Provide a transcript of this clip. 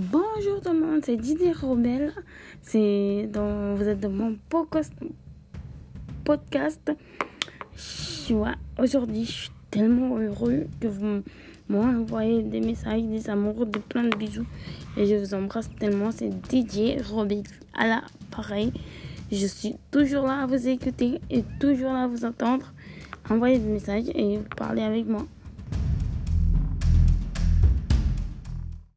Bonjour tout le monde, c'est Didier Robel. Vous êtes dans mon podcast. Aujourd'hui, je suis tellement heureux que vous m'envoyez des messages, des amours, de plein de bisous. Et je vous embrasse tellement. C'est Didier Robel à l'appareil. Je suis toujours là à vous écouter et toujours là à vous entendre. Envoyez des messages et parlez avec moi.